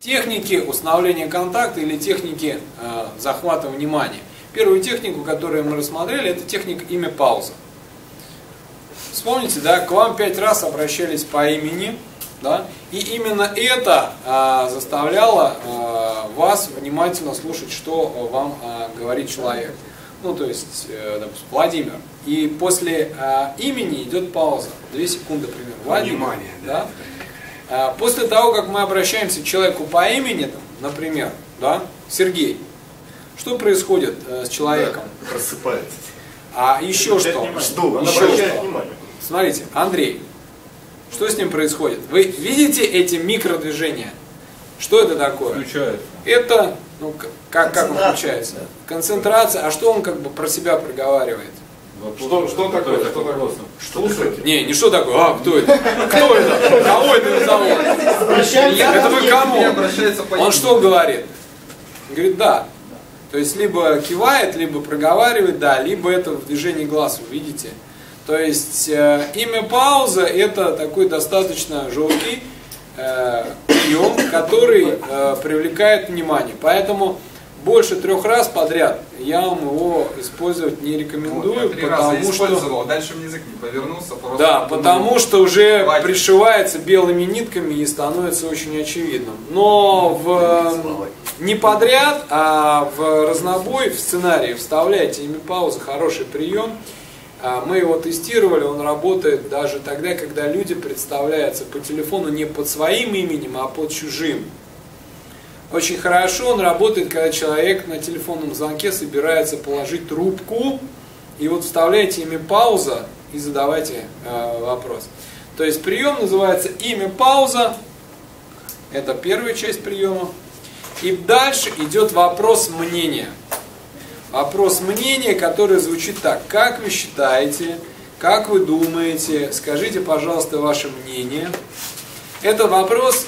Техники установления контакта или техники захвата внимания. Первую технику, которую мы рассмотрели, это техника имя пауза. Вспомните, да, к вам 5 раз обращались по имени, да, и именно это заставляло вас внимательно слушать, что вам говорит человек. Ну, то есть, допустим, Владимир. И после имени идет пауза. 2 секунды, примерно. Владимир. Внимание, да? Да. После того, как мы обращаемся к человеку по имени, там, например, да, Сергей, что происходит с человеком? Да, просыпается. А еще что? Внимание. Смотрите, Андрей. Что с ним происходит? Вы видите эти микродвижения? Что это такое? Включает. Это, ну, как он включается? Да. Концентрация. А что он как бы про себя проговаривает? Что такое? Что такое? Слушайте. Не что такое? А, кто это? Кто это? Кого это назову? Это вы кому? Он что говорит? Он говорит, да. То есть, либо кивает, либо проговаривает, да, либо это в движении глаз, вы видите. То есть, имя пауза – это такой достаточно жесткий прием, который привлекает внимание. Поэтому больше 3 раз подряд я вам его использовать не рекомендую, вот, потому что… Дальше язык не повернулся. Да, потому что уже хватит. Пришивается белыми нитками и становится очень очевидным. Но не подряд, а в разнобой, в сценарии вставляйте имя пауза, хороший прием. Мы его тестировали, он работает даже тогда, когда люди представляются по телефону не под своим именем, а под чужим. Очень хорошо он работает, когда человек на телефонном звонке собирается положить трубку, и вот вставляйте имя пауза и задавайте вопрос. То есть прием называется имя пауза, это первая часть приема. И дальше идет вопрос мнения. Вопрос мнения, который звучит так. Как вы считаете? Как вы думаете? Скажите, пожалуйста, ваше мнение. Это вопрос,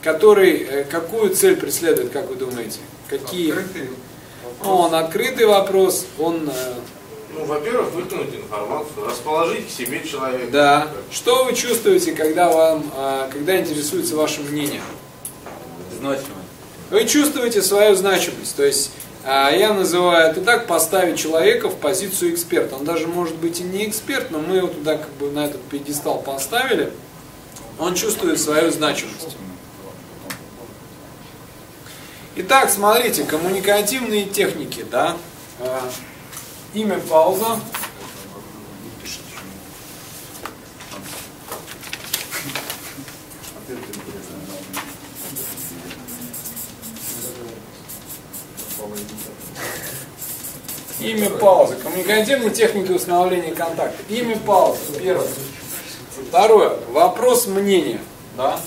который какую цель преследует, как вы думаете? Какие? Открытый вопрос. Ну, он открытый вопрос. Он, ну, во-первых, вытянуть информацию, расположить к себе человека. Да. Что вы чувствуете, когда интересуется ваше мнение? Значимость. Вы чувствуете свою значимость. То есть, я называю это так, поставить человека в позицию эксперта. Он даже может быть и не эксперт, но мы его туда как бы на этот пьедестал поставили. Он чувствует свою значимость. Итак, смотрите, коммуникативные техники, да? Имя пауза. Имя паузы. Коммуникативные техники установления контакта. Имя паузы. Первое. Второе. Вопрос мнения. Да?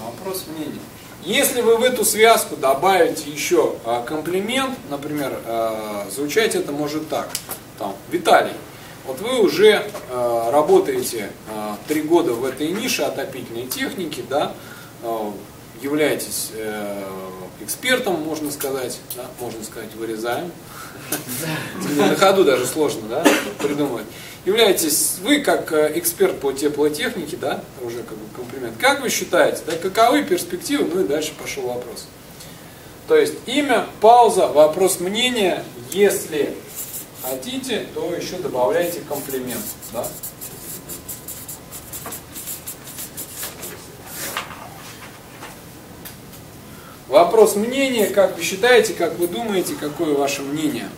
Вопрос мнения. Если вы в эту связку добавите еще комплимент, например, звучать это может так. Там, Виталий, вот вы уже работаете 3 года в этой нише отопительной техники, да? Являетесь экспертом, можно сказать, вырезаем. На ходу даже сложно, да, придумывать. Являетесь вы как эксперт по теплотехнике, да, уже как бы комплимент. Как вы считаете, да, каковы перспективы? Ну и дальше пошел вопрос. То есть имя, пауза, вопрос мнения. Если хотите, то еще добавляйте комплимент, да. Вопрос мнения, как вы считаете, как вы думаете, какое ваше мнение?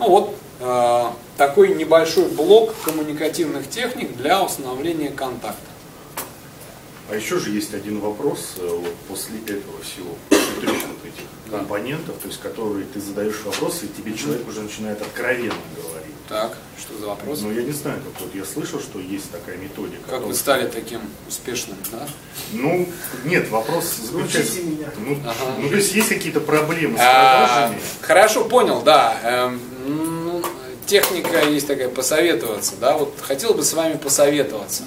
Ну вот такой небольшой блок коммуникативных техник для установления контакта. А еще же есть один вопрос вот после этого всего, после 3 этих компонентов, то есть которые ты задаешь вопросы, и тебе человек уже начинает откровенно говорить. Так, что за вопрос? Ну, я не знаю, как вот я слышал, что есть такая методика. Как вы стали таким успешным, да? Ну, нет, вопрос заключается. Ну, то есть какие-то проблемы с продажами? Хорошо, понял, да. Техника есть такая, посоветоваться, да, вот хотел бы с вами посоветоваться.